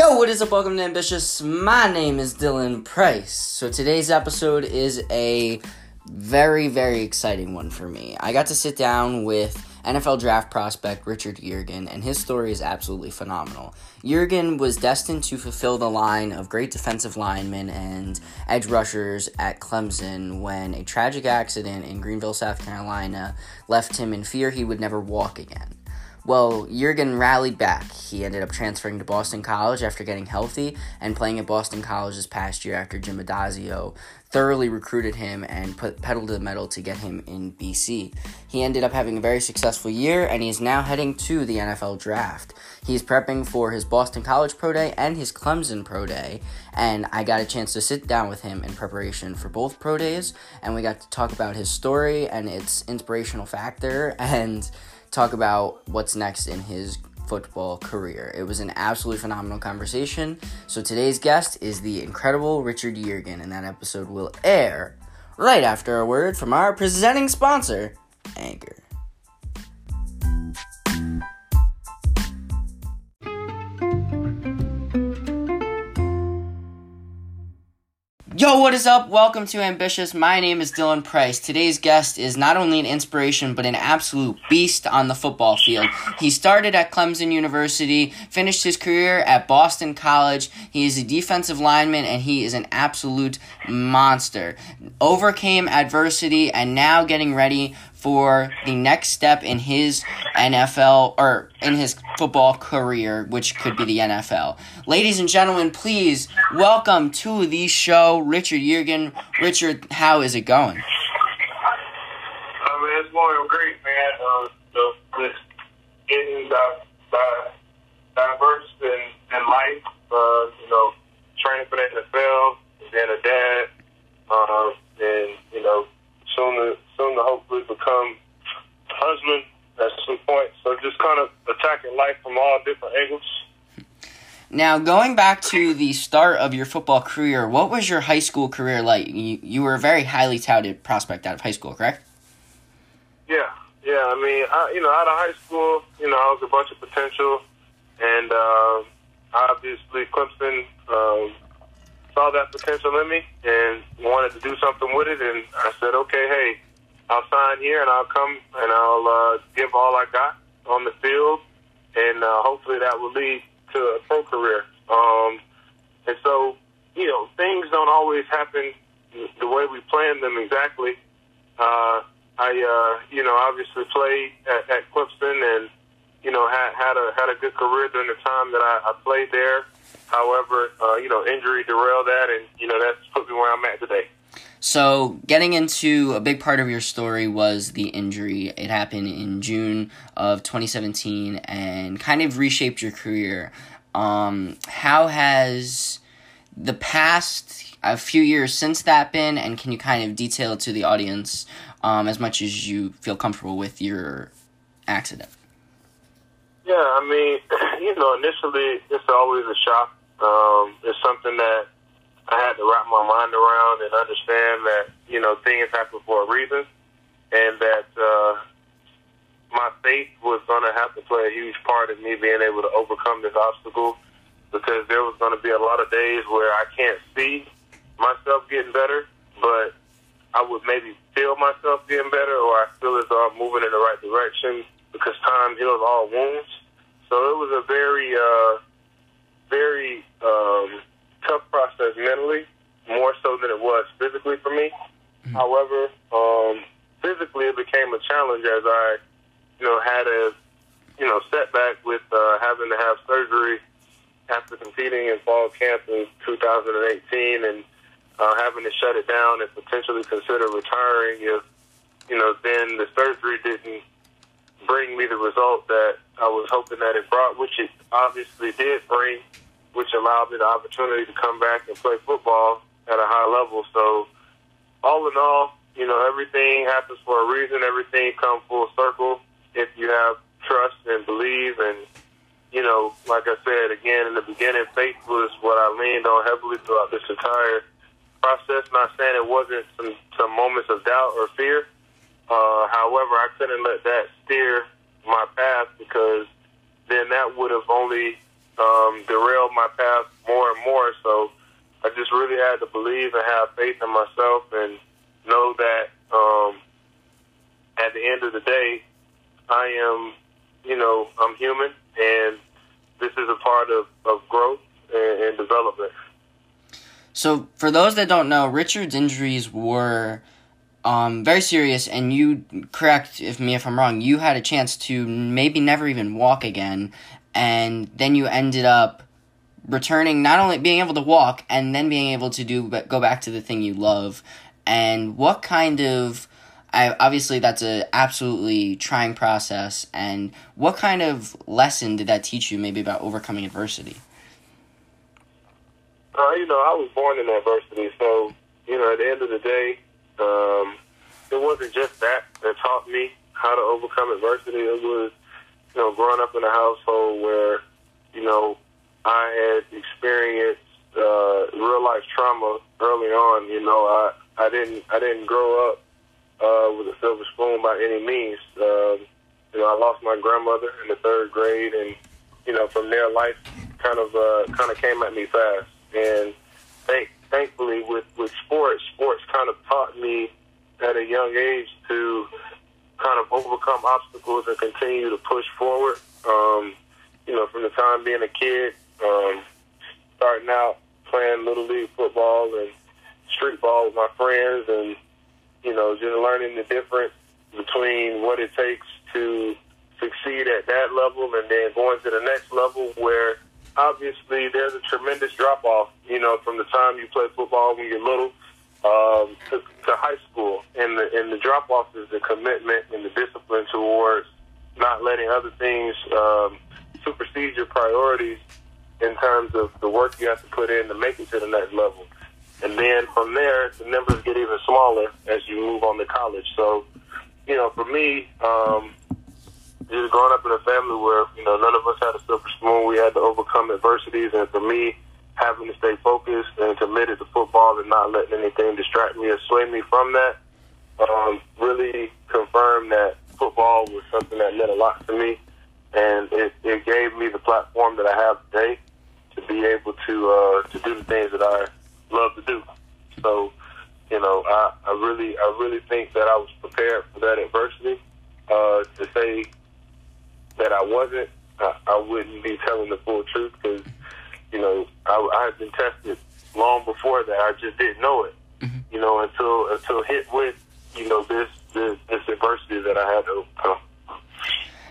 Yo, what is up? Welcome to Ambitious. My name is Dylan Price. So today's episode is a very, very exciting one for me. I got to sit down with NFL draft prospect Richard Yergin, and his story is absolutely phenomenal. Yergin was destined to fulfill the line of great defensive linemen and edge rushers at Clemson when a tragic accident in Greenville, South Carolina, left him in fear he would never walk again. Well, Yergin rallied back. He ended up transferring to Boston College after getting healthy and playing at Boston College this past year after Jim Addazio thoroughly recruited him and put pedal to the metal to get him in BC. He ended up having a very successful year, and he is now heading to the NFL draft. He's prepping for his Boston College Pro Day and his Clemson Pro Day, and I got a chance to sit down with him in preparation for both Pro Days, and we got to talk about his story and its inspirational factor, and talk about what's next in his football career. It was an absolutely phenomenal conversation. So today's guest is the incredible Richard Yergin, and that episode will air right after a word from our presenting sponsor, Anchor. Yo, what is up? Welcome to Ambitious. My name is Dylan Price. Today's guest is not only an inspiration, but an absolute beast on the football field. He started at Clemson University, finished his career at Boston College. He is a defensive lineman, and he is an absolute monster. Overcame adversity, and now getting ready for the next step in his NFL, or in his football career, which could be the NFL. Ladies and gentlemen, please welcome to the show, Richard Yergin. Richard, how is it going? I mean, it's going great, man. Just getting diverse in life, training for the NFL, being a dad, and, soon to hopefully become a husband at some point. So just kind of attacking life from all different angles. Now, going back to the start of your football career, what was your high school career like? You were a very highly touted prospect out of high school, correct? Yeah. I mean, out of high school, I was a bunch of potential, and obviously Clemson saw that potential in me and wanted to do something with it, and I said, okay, hey, I'll sign here, and I'll come, and I'll give all I got on the field, and hopefully that will lead to a pro career. And so, things don't always happen the way we plan them exactly. I obviously played at Clemson, and had a good career during the time that I played there. However, injury derailed that, and that's put me where I'm at today. So, getting into a big part of your story was the injury. It happened in June of 2017 and kind of reshaped your career. How has the past a few years since that been, and can you kind of detail it to the audience as much as you feel comfortable with your accident? Yeah, I mean, initially it's always a shock. It's something that I had to wrap my mind around and understand that, things happen for a reason, and that my faith was going to have to play a huge part in me being able to overcome this obstacle, because there was going to be a lot of days where I can't see myself getting better, but I would maybe feel myself getting better, or I feel as though I'm moving in the right direction, because time heals all wounds. So it was a very, very tough process mentally, more so than it was physically for me. Mm-hmm. However, physically it became a challenge as I, had a, setback with having to have surgery after competing in fall camp in 2018, and having to shut it down and potentially consider retiring if, then the surgery didn't bring me the result that I was hoping that it brought, which it obviously did bring, which allowed me the opportunity to come back and play football at a high level. So all in all, everything happens for a reason. Everything comes full circle if you have trust and believe. And, like I said, again, in the beginning, faith was what I leaned on heavily throughout this entire process. Not saying it wasn't some moments of doubt or fear. However, I couldn't let that steer my path, because then that would have only derailed my path more and more. So I just really had to believe and have faith in myself and know that at the end of the day, I am, you know, I'm human, and this is a part of growth and development. So for those that don't know, Richard's injuries were very serious, and you, correct me if I'm wrong, you had a chance to maybe never even walk again, and then you ended up returning, not only being able to walk, and then being able to go back to the thing you love. And what kind of, obviously that's an absolutely trying process, and what kind of lesson did that teach you maybe about overcoming adversity? You know, I was born in adversity, so, you know, at the end of the day, it wasn't just that taught me how to overcome adversity. It was, you know, growing up in a household where, you know, I had experienced real life trauma early on. You know, I didn't grow up with a silver spoon by any means. You know, I lost my grandmother in the third grade, and you know, from there, life kind of came at me fast. And thankfully, with sports kind of taught me at a young age to kind of overcome obstacles and continue to push forward. You know, from the time being a kid, starting out playing Little League football and street ball with my friends, and, you know, just learning the difference between what it takes to succeed at that level and then going to the next level where obviously there's a tremendous drop-off, you know, from the time you play football when you're little to high school. And the drop-off is the commitment and the discipline towards not letting other things supersede your priorities in terms of the work you have to put in to make it to the next level. And then from there, the numbers get even smaller as you move on to college. So, you know, for me, just growing up in a family where, you know, none of us had a silver spoon, we had to overcome adversities. And for me, having to stay focused and committed to football and not letting anything distract me or sway me from that really confirmed that football was something that meant a lot to me. And it gave me the platform that I have today to be able to do the things that I love to do. So, you know, I really think that I was prepared for that adversity. To say that I wasn't, I wouldn't be telling the full truth because, you know, I had been tested long before that. I just didn't know it, you know, until hit with, you know, this adversity that I had to overcome.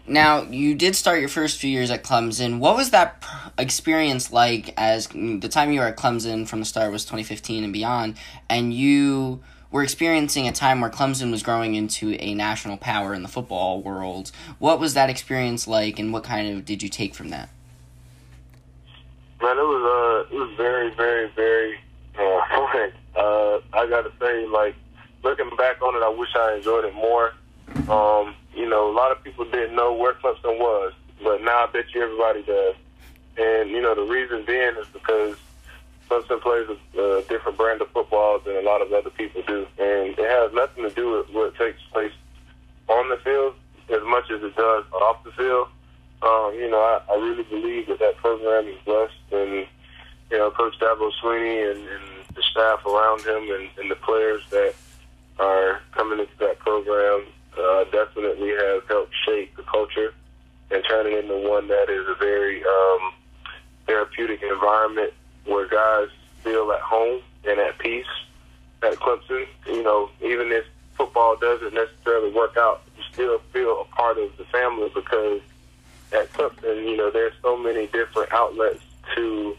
Now, you did start your first few years at Clemson. What was that experience like, as the time you were at Clemson from the start was 2015 and beyond, and you were experiencing a time where Clemson was growing into a national power in the football world. What was that experience like, and what kind of did you take from that? Man, it was very, very, very fun. I gotta say, like, looking back on it, I wish I enjoyed it more. You know, a lot of people didn't know where Clemson was, but now I bet you everybody does. And, you know, the reason being is because Clemson plays a different brand of football than a lot of other people do. And it has nothing to do with what takes place on the field as much as it does off the field. You know, I really believe that program is blessed. And, you know, Coach Dabo Sweeney and the staff around him and the players that are coming into that program definitely have helped shape the culture and turn it into one that is a very therapeutic environment where guys feel at home and at peace at Clemson. You know, even if football doesn't necessarily work out, you still feel a part of the family because at Clemson, you know, there's so many different outlets to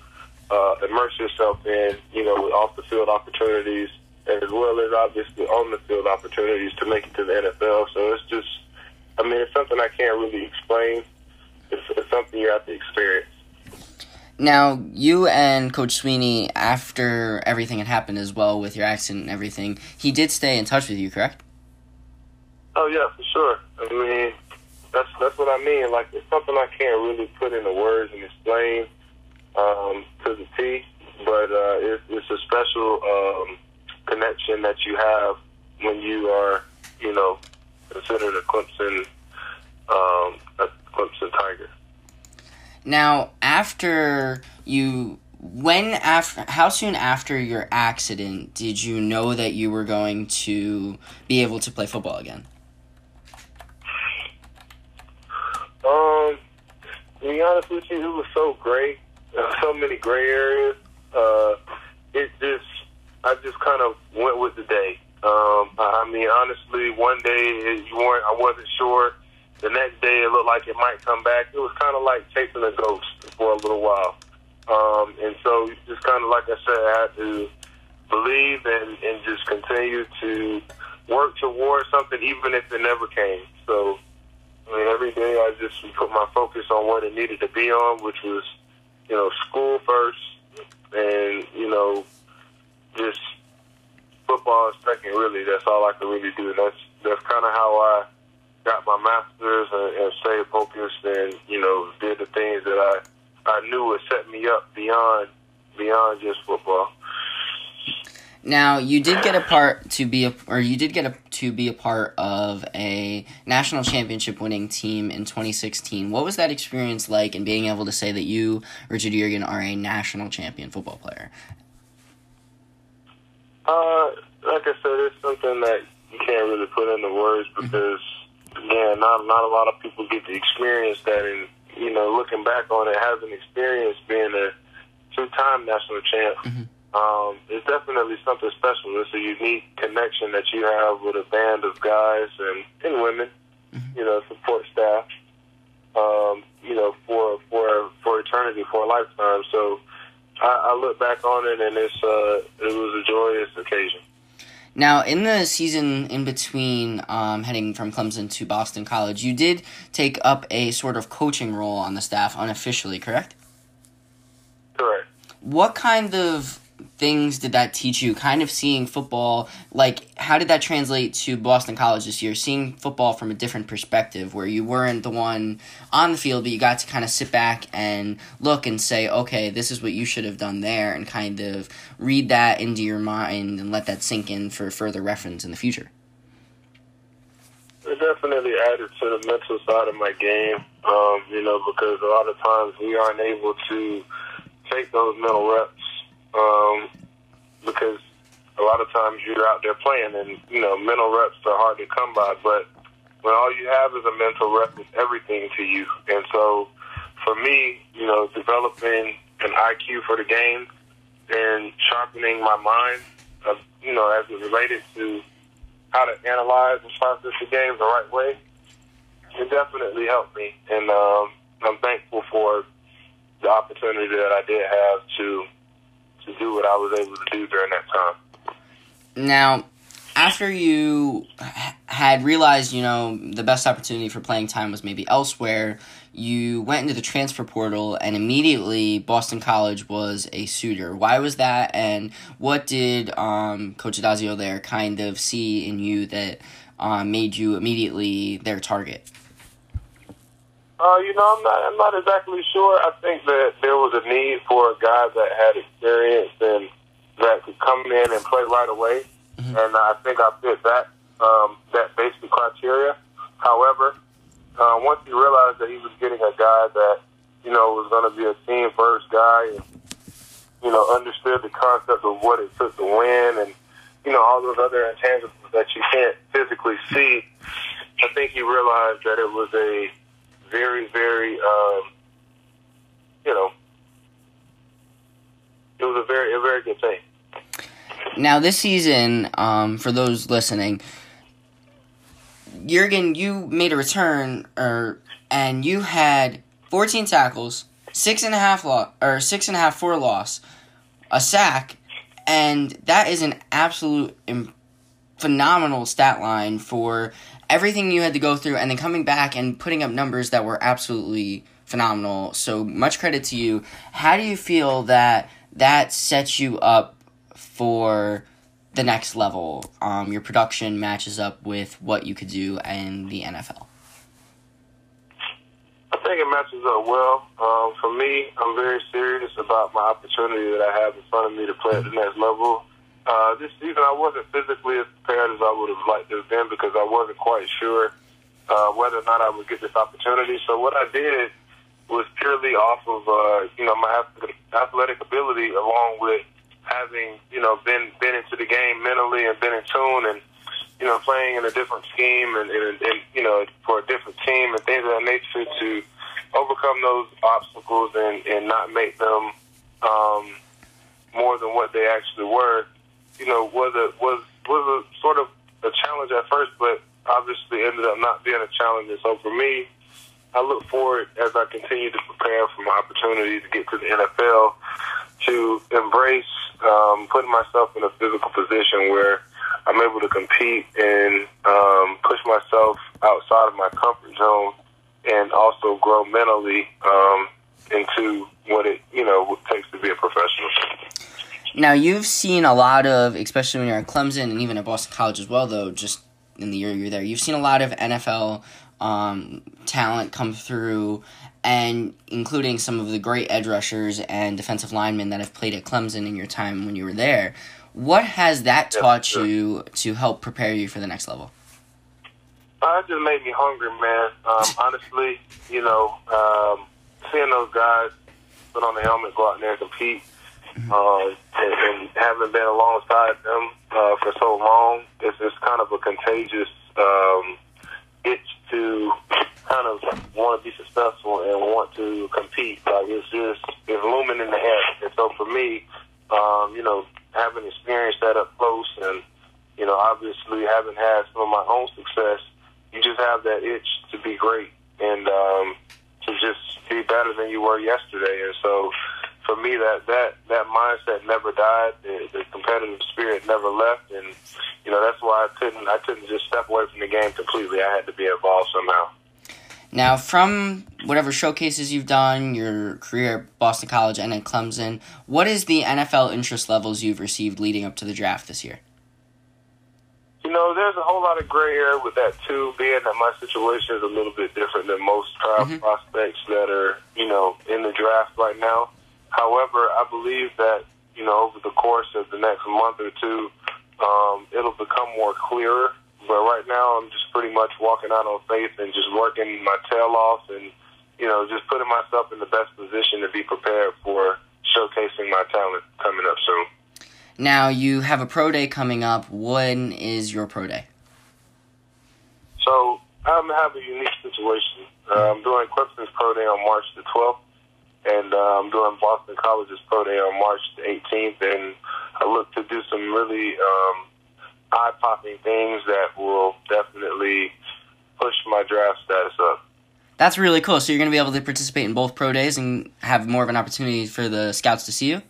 immerse yourself in, you know, with off-the-field opportunities as well as obviously on-the-field opportunities to make it to the NFL. So it's just, I mean, it's something I can't really explain. It's something you have to experience. Now, you and Coach Sweeney, after everything had happened as well with your accident and everything, he did stay in touch with you, correct? Oh, yeah, for sure. I mean, that's what I mean. Like, it's something I can't really put into words and explain to the T, but it's a special connection that you have when you are, you know, considered a Clemson Tiger. Now, how soon after your accident did you know that you were going to be able to play football again? To be honest with you, it was so gray, so many gray areas. I just kind of went with the day. I mean, honestly, one day I wasn't sure. The next day it looked like it might come back. It was kind of like chasing a ghost for a little while. And so just kind of like I said, I had to believe and just continue to work towards something even if it never came. So I mean, every day I just put my focus on what it needed to be on, which was, school first and, just football second, really. That's all I could really do. That's kind of how I got my master's and stayed focused and, did the things that I knew would set me up beyond just football. Now, you did get a part of a national championship winning team in 2016. What was that experience like in being able to say that you, Richard Yergin, are a national champion football player? Like I said, it's something that you can't really put into words because, again, not a lot of people get to experience that. And, looking back on it, having experienced being a two-time national champ, it's definitely something special. It's a unique connection that you have with a band of guys and women, support staff, for eternity, for a lifetime. So I look back on it, and it was a joyous occasion. Now, in the season in between heading from Clemson to Boston College, you did take up a sort of coaching role on the staff unofficially, correct? Correct. What kind of things did that teach you, kind of seeing football, like how did that translate to Boston College this year, seeing football from a different perspective where you weren't the one on the field, but you got to kind of sit back and look and say, okay, this is what you should have done there, and kind of read that into your mind and let that sink in for further reference in the future? It definitely added to the mental side of my game, because a lot of times we aren't able to take those mental reps. Because a lot of times you're out there playing and, mental reps are hard to come by, but when all you have is a mental rep, it's everything to you. And so for me, developing an IQ for the game and sharpening my mind, as it related to how to analyze and process the game the right way, it definitely helped me. And I'm thankful for the opportunity that I did have to do what I was able to do during that time. Now, after you had realized, the best opportunity for playing time was maybe elsewhere, you went into the transfer portal and immediately Boston College was a suitor. Why was that, and what did Coach Addazio there kind of see in you that made you immediately their target? I'm not exactly sure. I think that there was a need for a guy that had experience and that could come in and play right away. Mm-hmm. And I think I fit that basic criteria. However, once he realized that he was getting a guy that, was going to be a team first guy and, understood the concept of what it took to win and, all those other intangibles that you can't physically see, I think he realized that it was a very, very, it was a very good thing. Now, this season, for those listening, Yergin, you made a return, and you had 14 tackles, 6.5 for loss, a sack, and that is an absolute phenomenal stat line for everything you had to go through and then coming back and putting up numbers that were absolutely phenomenal. So much credit to you. How do you feel that sets you up for the next level? Your production matches up with what you could do in the NFL. I think it matches up well. For me, I'm very serious about my opportunity that I have in front of me to play at the next level. This season, I wasn't physically as prepared as I would have liked to have been because I wasn't quite sure whether or not I would get this opportunity. So what I did was purely off of my athletic ability, along with having been into the game mentally and been in tune, and playing in a different scheme and for a different team and things of that nature, to overcome those obstacles and not make them more than what they actually were. Was a sort of a challenge at first, but obviously ended up not being a challenge. And so for me, I look forward, as I continue to prepare for my opportunity to get to the NFL, to embrace putting myself in a physical position where I'm able to compete and push myself outside of my comfort zone, and also grow mentally into what it what takes to be a professional. Now, you've seen a lot of, especially when you're at Clemson and even at Boston College as well, though, just in the year you're there, you've seen a lot of NFL talent come through, and including some of the great edge rushers and defensive linemen that have played at Clemson in your time when you were there. What has that taught you to help prepare you for the next level? It just made me hungry, man. Honestly, seeing those guys put on the helmet, go out there and compete, and having been alongside them for so long, it's just kind of a contagious itch to kind of want to be successful and want to compete. Like, it's looming in the air. And so for me, having experienced that up close and, obviously having had some of my own success, you just have that itch to be great and to just be better than you were yesterday. And so for me, that mindset never died. The competitive spirit never left, and that's why I couldn't just step away from the game completely. I had to be involved somehow. Now, from whatever showcases you've done, your career at Boston College and at Clemson, what is the NFL interest levels you've received leading up to the draft this year? There's a whole lot of gray area with that, too, being that my situation is a little bit different than most trial prospects that are, in the draft right now. However, I believe that, over the course of the next month or two, it'll become more clearer. But right now, I'm just pretty much walking out on faith and just working my tail off and, just putting myself in the best position to be prepared for showcasing my talent coming up soon. Now, you have a pro day coming up. When is your pro day? So, I have a unique situation. I'm doing Clemson's pro day on March the 12th. And I'm doing Boston College's pro day on March the 18th, and I look to do some really eye-popping things that will definitely push my draft status up. That's really cool. So you're going to be able to participate in both pro days and have more of an opportunity for the scouts to see you?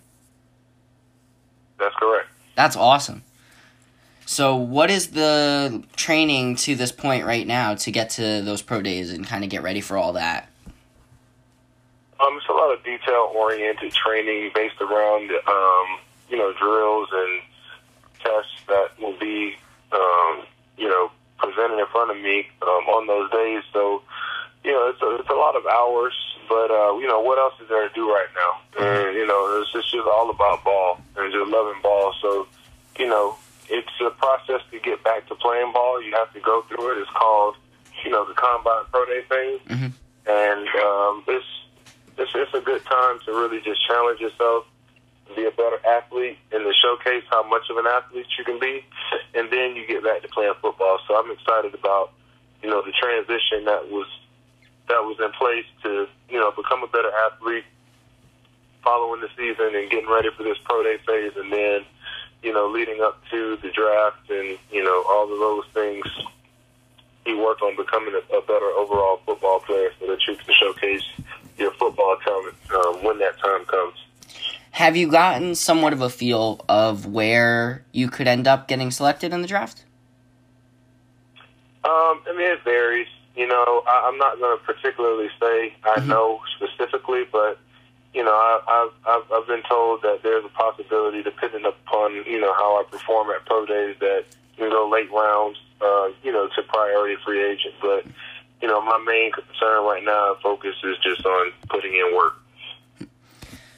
That's correct. That's awesome. So what is the training to this point right now to get to those pro days and kind of get ready for all that? It's a lot of detail-oriented training based around, drills and tests that will be, presented in front of me on those days. So, it's a lot of hours, but, what else is there to do right now? And, it's just all about ball and just loving ball. So, it's a process to get back to playing ball. You have to go through it. It's called, the Combine Pro Day thing. And it's a good time to really just challenge yourself, be a better athlete, and to showcase how much of an athlete you can be. And then you get back to playing football. So I'm excited about, the transition that was in place to, become a better athlete following the season and getting ready for this pro day phase. And then, leading up to the draft and, all of those things, you work on becoming a better overall football player so that you can showcase your football talent when that time comes. Have you gotten somewhat of a feel of where you could end up getting selected in the draft? It varies. I'm not going to particularly say I know specifically, but, I've been told that there's a possibility, depending upon, how I perform at pro days, that you can go late rounds, to priority free agent. But, my main concern right now and focus is just on putting in work.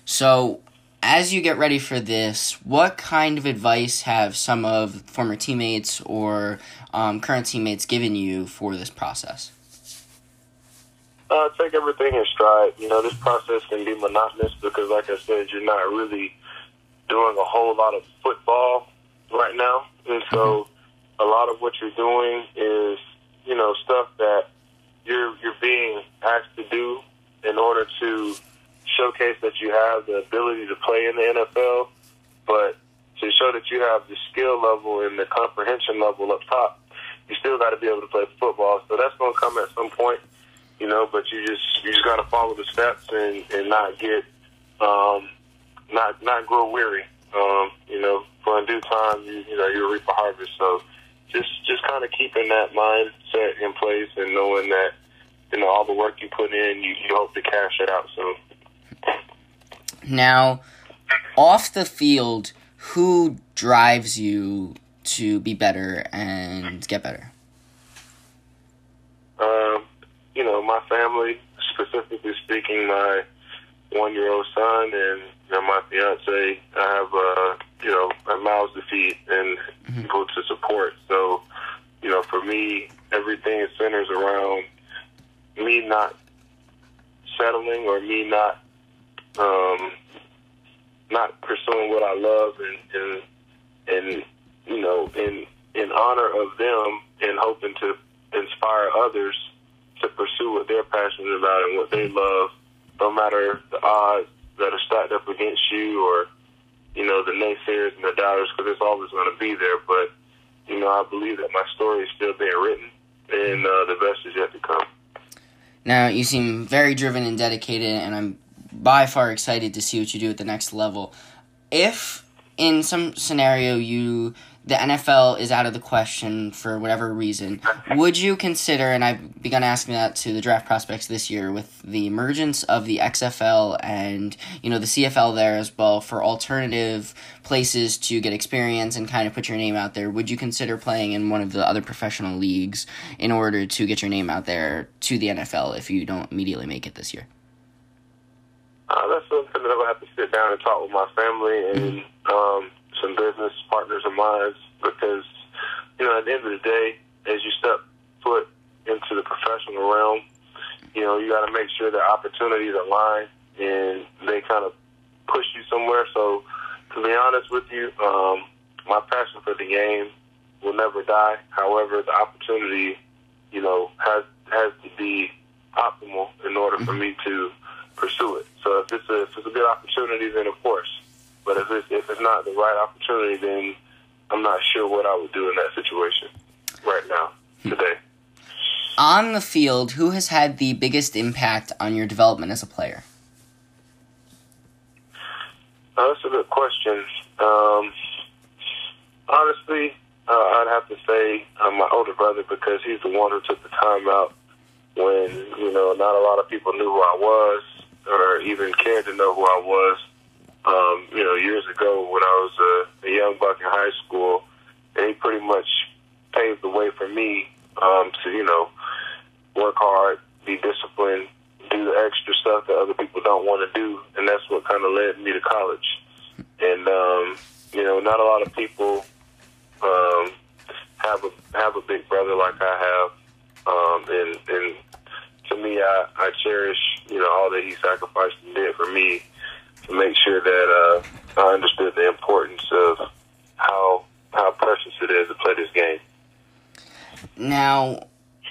So, as you get ready for this, what kind of advice have some of former teammates or current teammates given you for this process? Take everything in stride. You know, this process can be monotonous because, like I said, you're not really doing a whole lot of football right now. And so a lot of what you're doing is, you know, stuff that you're being asked to do in order to showcase that you have the ability to play in the NFL, but to show that you have the skill level and the comprehension level up top, you still got to be able to play football. So that's going to come at some point. You know, but you just got to follow the steps and not get not grow weary. You know, for in due time, you know, you'll reap a harvest. So just kind of keeping that mindset in place and knowing that, you know, all the work you put in, you hope to cash it out soon. Now, off the field, who drives you to be better and get better? You know, my family, specifically speaking, my 1-year-old son and, you know, my fiance. I have, you know, mouths to feed and people to support. So, you know, for me, everything centers around me not settling or me not pursuing what I love and you know, in honor of them and hoping to inspire others to pursue what they're passionate about and what they love, no matter the odds that are stacked up against you or, you know, the naysayers and the doubters, because it's always going to be there. But, you know, I believe that my story is still being written and the best is yet to come. Now, you seem very driven and dedicated, and I'm by far excited to see what you do at the next level. If in some scenario the NFL is out of the question for whatever reason, would you consider, and I've begun asking that to the draft prospects this year with the emergence of the XFL and, you know, the CFL there as well, for alternative places to get experience and kind of put your name out there, would you consider playing in one of the other professional leagues in order to get your name out there to the NFL if you don't immediately make it this year? That's something that I'll have to sit down and talk with my family and some business partners of mine, because, you know, at the end of the day, as you step foot into the professional realm, you know, you got to make sure that opportunities align and they kind of push you somewhere. So, to be honest with you, my passion for the game will never die. However, the opportunity, you know, has to be optimal in order for me to pursue it. So, if it's a good opportunity, then of course. But if it's not the right opportunity, then I'm not sure what I would do in that situation right now, today. On the field, who has had the biggest impact on your development as a player? That's a good question. Honestly, I'd have to say my older brother, because he's the one who took the time out when, you know, not a lot of people knew who I was or even cared to know who I was. You know, years ago when I was a young buck in high school, and he pretty much paved the way for me to, you know, work hard, be disciplined, do the extra stuff that other people don't want to do, and that's what kind of led me to college. And, you know, not a lot of people have a big brother like I have, and to me, I cherish, you know, all that he sacrificed and did for me, to make sure that I understood the importance of how precious it is to play this game. Now,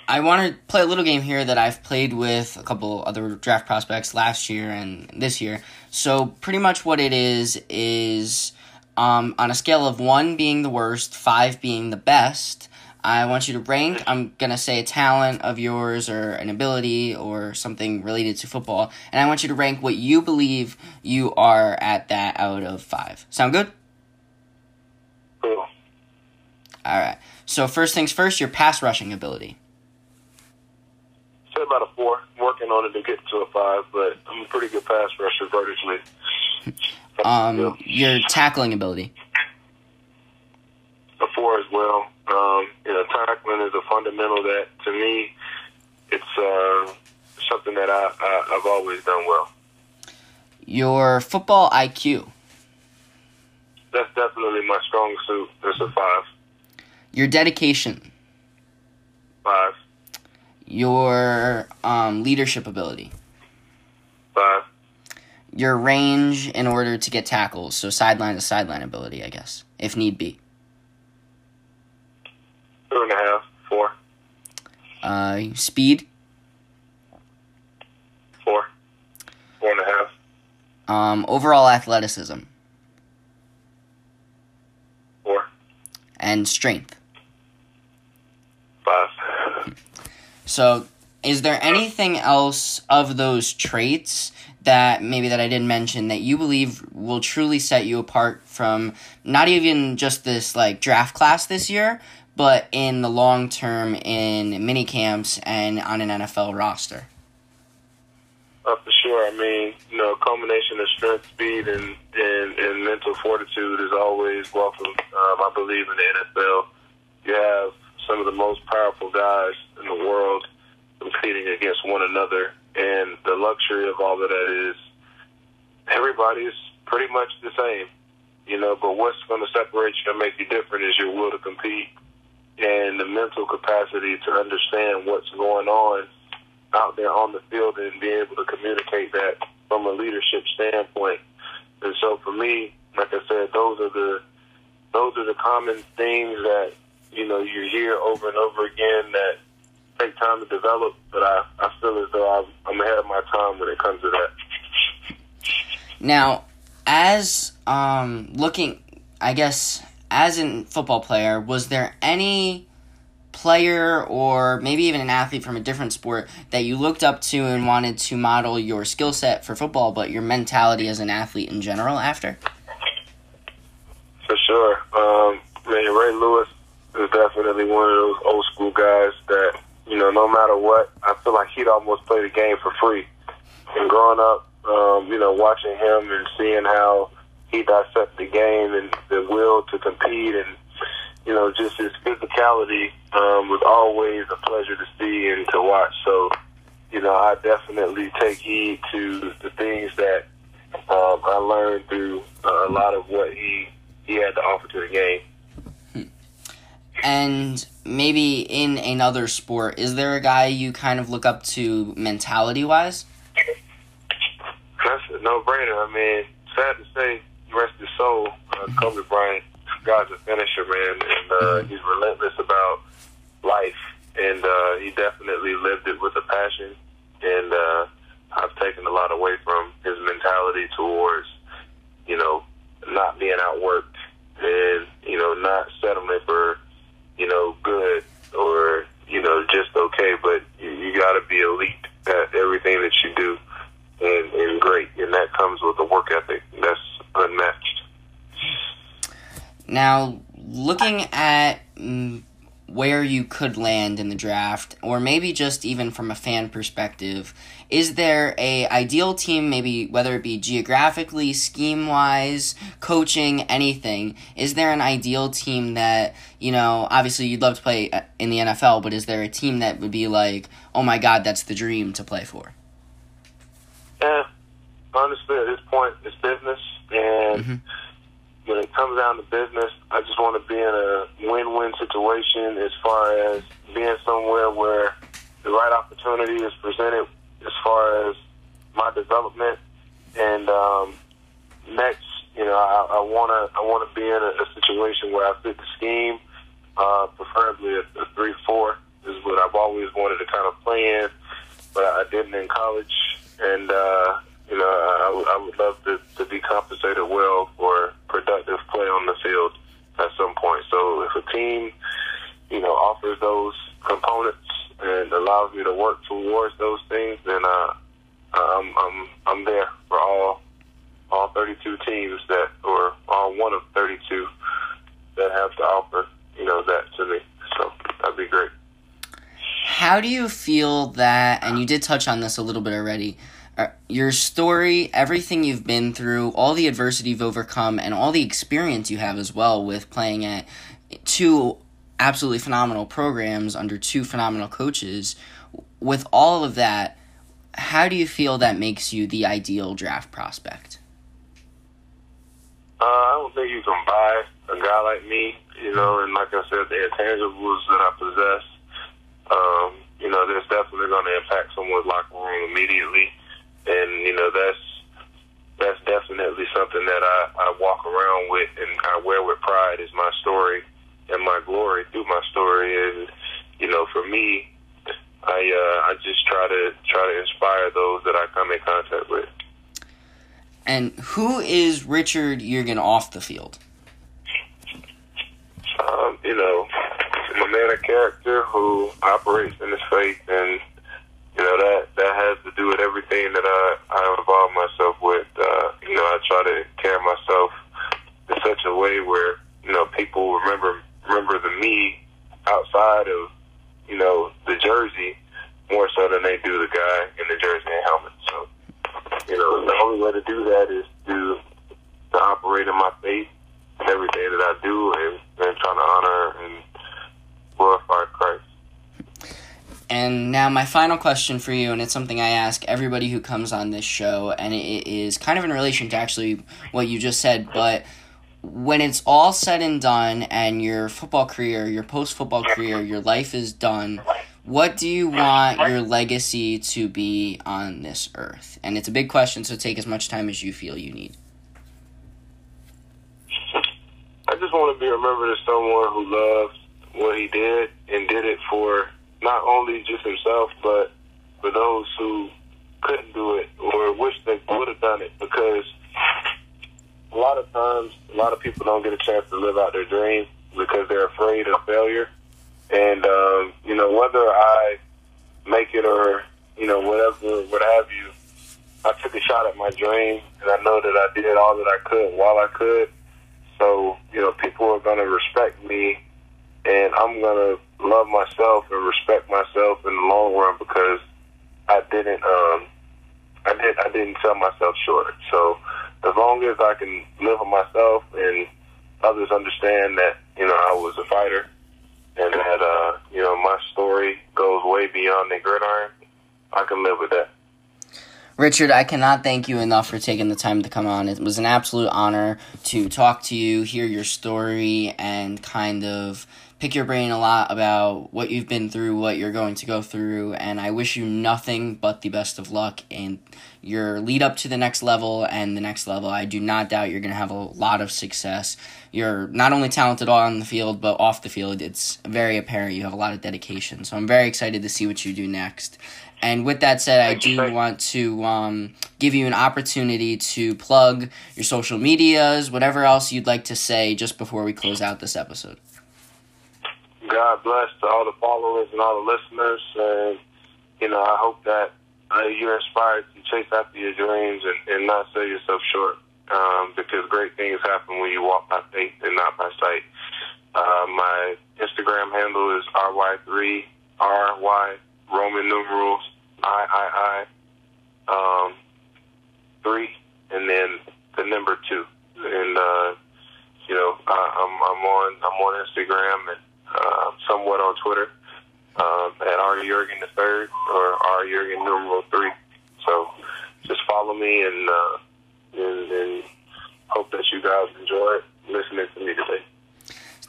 I want to play a little game here that I've played with a couple other draft prospects last year and this year. So pretty much what it is on a scale of 1 being the worst, 5 being the best, I want you to rank, I'm going to say a talent of yours or an ability or something related to football, and I want you to rank what you believe you are at that out of 5. Sound good? Cool. All right. So first things first, your pass rushing ability. Say about a 4. I'm working on it to get to a 5, but I'm a pretty good pass rusher vertically. Your tackling ability. A 4 as well. You know, tackling is a fundamental that, to me, it's something that I've always done well. Your football IQ. That's definitely my strong suit. That's a 5. Your dedication. 5. your leadership ability. 5. Your range in order to get tackles, so sideline to sideline ability, I guess, if need be. 2.5. 4. Speed. 4. 4.5. Overall athleticism. 4. And strength. 5. So, is there anything else of those traits that maybe that I didn't mention that you believe will truly set you apart from not even just this like draft class this year, but in the long term in mini camps and on an NFL roster? For sure. I mean, you know, combination of strength, speed, and mental fortitude is always welcome. I believe in the NFL, you have some of the most powerful guys in the world competing against one another, and the luxury of all of that is everybody's pretty much the same, you know, but what's going to separate you and make you different is your will to compete and the mental capacity to understand what's going on out there on the field and be able to communicate that from a leadership standpoint. And so for me, like I said, those are the common things that, you know, you hear over and over again that take time to develop, but I feel as though I'm ahead of my time when it comes to that. Now, as looking, I guess, as a football player, was there any player or maybe even an athlete from a different sport that you looked up to and wanted to model your skill set for football, but your mentality as an athlete in general after? For sure. Ray Lewis is definitely one of those old school guys that, you know, no matter what, I feel like he'd almost play the game for free. And growing up, you know, watching him and seeing how he dissected the game and the will to compete and, you know, just his physicality was always a pleasure to see and to watch. So, you know, I definitely take heed to the things that I learned through a lot of what he had to offer to the game. And maybe in another sport, is there a guy you kind of look up to mentality-wise? That's a no-brainer. I mean, sad to say, rest his soul, Kobe Bryant, God's a finisher, man, and he's relentless about life, and he definitely lived it with a passion, and I've taken a lot away from his mentality towards, you know, not being outworked and, you know, not settling for, you know, good or, you know, just okay, but you got to be elite at everything that you do and great, and that comes with a work ethic that's unmatched. Now, looking at where you could land in the draft, or maybe just even from a fan perspective, is there a ideal team, maybe whether it be geographically, scheme-wise, coaching, anything, is there an ideal team that, you know, obviously you'd love to play in the NFL, but is there a team that would be like, oh my God, that's the dream to play for? Yeah, honestly, at this point, it's business, and when it comes down to business, I just want to be in a win-win situation as far as being somewhere where the right opportunity is presented as far as my development. And next, you know, I want to be in a situation where I fit the scheme, preferably a 3-4 is what I've always wanted to kind of play in, but I didn't in college. And, you know, I would love to be compensated well for productive play on the field at some point. So if a team, you know, offers those components and allows me to work towards those things, then I'm there for all 32 teams that, or all one of 32 that have to offer, you know, that to me. So that'd be great. How do you feel that, and you did touch on this a little bit already, your story, everything you've been through, all the adversity you've overcome, and all the experience you have as well with playing at two absolutely phenomenal programs under two phenomenal coaches, with all of that, how do you feel that makes you the ideal draft prospect? I don't think you can buy a guy like me, you know, and like I said, the intangibles that I possess, you know, that's definitely going to impact someone's locker room immediately. And, you know, that's definitely something that I walk around with and I wear with pride is my story and my glory through my story. And, you know, for me, I just try to inspire those that I come in contact with. And who is Richard Yergin off the field? You know, a man of character who operates in his faith, and you know that has to do with everything that I involve myself with. You know, I try to carry myself in such a way where, you know, people remember the me outside of, you know, the jersey more so than they do the guy in the jersey and helmet. So, you know, the only way to do that is to operate in my faith in everything that I do, and trying to honor and glorify Christ. And now my final question for you, and it's something I ask everybody who comes on this show, and it is kind of in relation to actually what you just said, but when it's all said and done and your football career, your post-football career, your life is done, what do you want your legacy to be on this earth? And it's a big question, so take as much time as you feel you need. I just want to be remembered as someone who loved what he did and did it for not only just himself, but for those who couldn't do it or wish they would have done it, because a lot of times, a lot of people don't get a chance to live out their dream because they're afraid of failure. And, you know, whether I make it or, you know, whatever, what have you, I took a shot at my dream, and I know that I did all that I could while I could. So, you know, people are going to respect me, and I'm going to love myself and respect myself in the long run because I didn't sell myself short. So as long as I can live with myself and others understand that, you know, I was a fighter and that, you know, my story goes way beyond the gridiron, I can live with that. Richard, I cannot thank you enough for taking the time to come on. It was an absolute honor to talk to you, hear your story, and kind of pick your brain a lot about what you've been through, what you're going to go through, and I wish you nothing but the best of luck in your lead up to the next level and the next level. I do not doubt you're going to have a lot of success. You're not only talented on the field, but off the field. It's very apparent you have a lot of dedication, so I'm very excited to see what you do next. And with that said, I do want to give you an opportunity to plug your social medias, whatever else you'd like to say just before we close out this episode. God bless to all the followers and all the listeners. And, you know, I hope that you're inspired to chase after your dreams and not sell yourself short, because great things happen when you walk by faith and not by sight. My Instagram handle is RY3 Roman numerals III, and then the number 2. And, you know, I'm on Instagram and somewhat on Twitter at RYergin3 or RYergin3. So just follow me and hope that you guys enjoy listening to me today.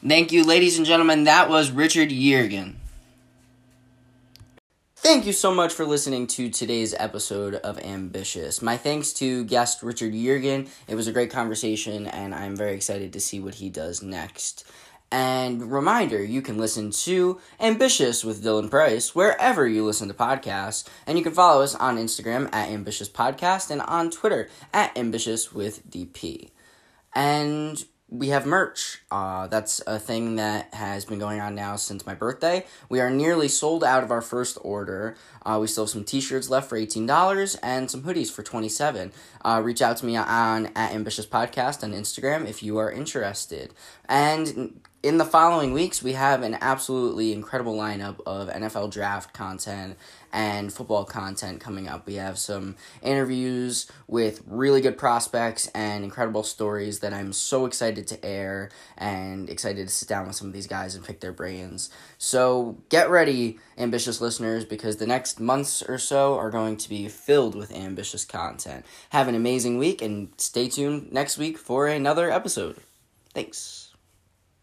Thank you, ladies and gentlemen. That was Richard Yergin. Thank you so much for listening to today's episode of Ambitious. My thanks to guest Richard Yergin. It was a great conversation, and I'm very excited to see what he does next. And reminder, you can listen to Ambitious with Dylan Price wherever you listen to podcasts, and you can follow us on Instagram at Ambitious Podcast and on Twitter at Ambitious with DP. And we have merch. That's a thing that has been going on now since my birthday. We are nearly sold out of our first order. We still have some t-shirts left for $18 and some hoodies for $27. Reach out to me on at Ambitious Podcast on Instagram if you are interested. And in the following weeks, we have an absolutely incredible lineup of NFL draft content and football content coming up. We have some interviews with really good prospects and incredible stories that I'm so excited to air and excited to sit down with some of these guys and pick their brains. So get ready, ambitious listeners, because the next months or so are going to be filled with ambitious content. Have an amazing week and stay tuned next week for another episode. Thanks.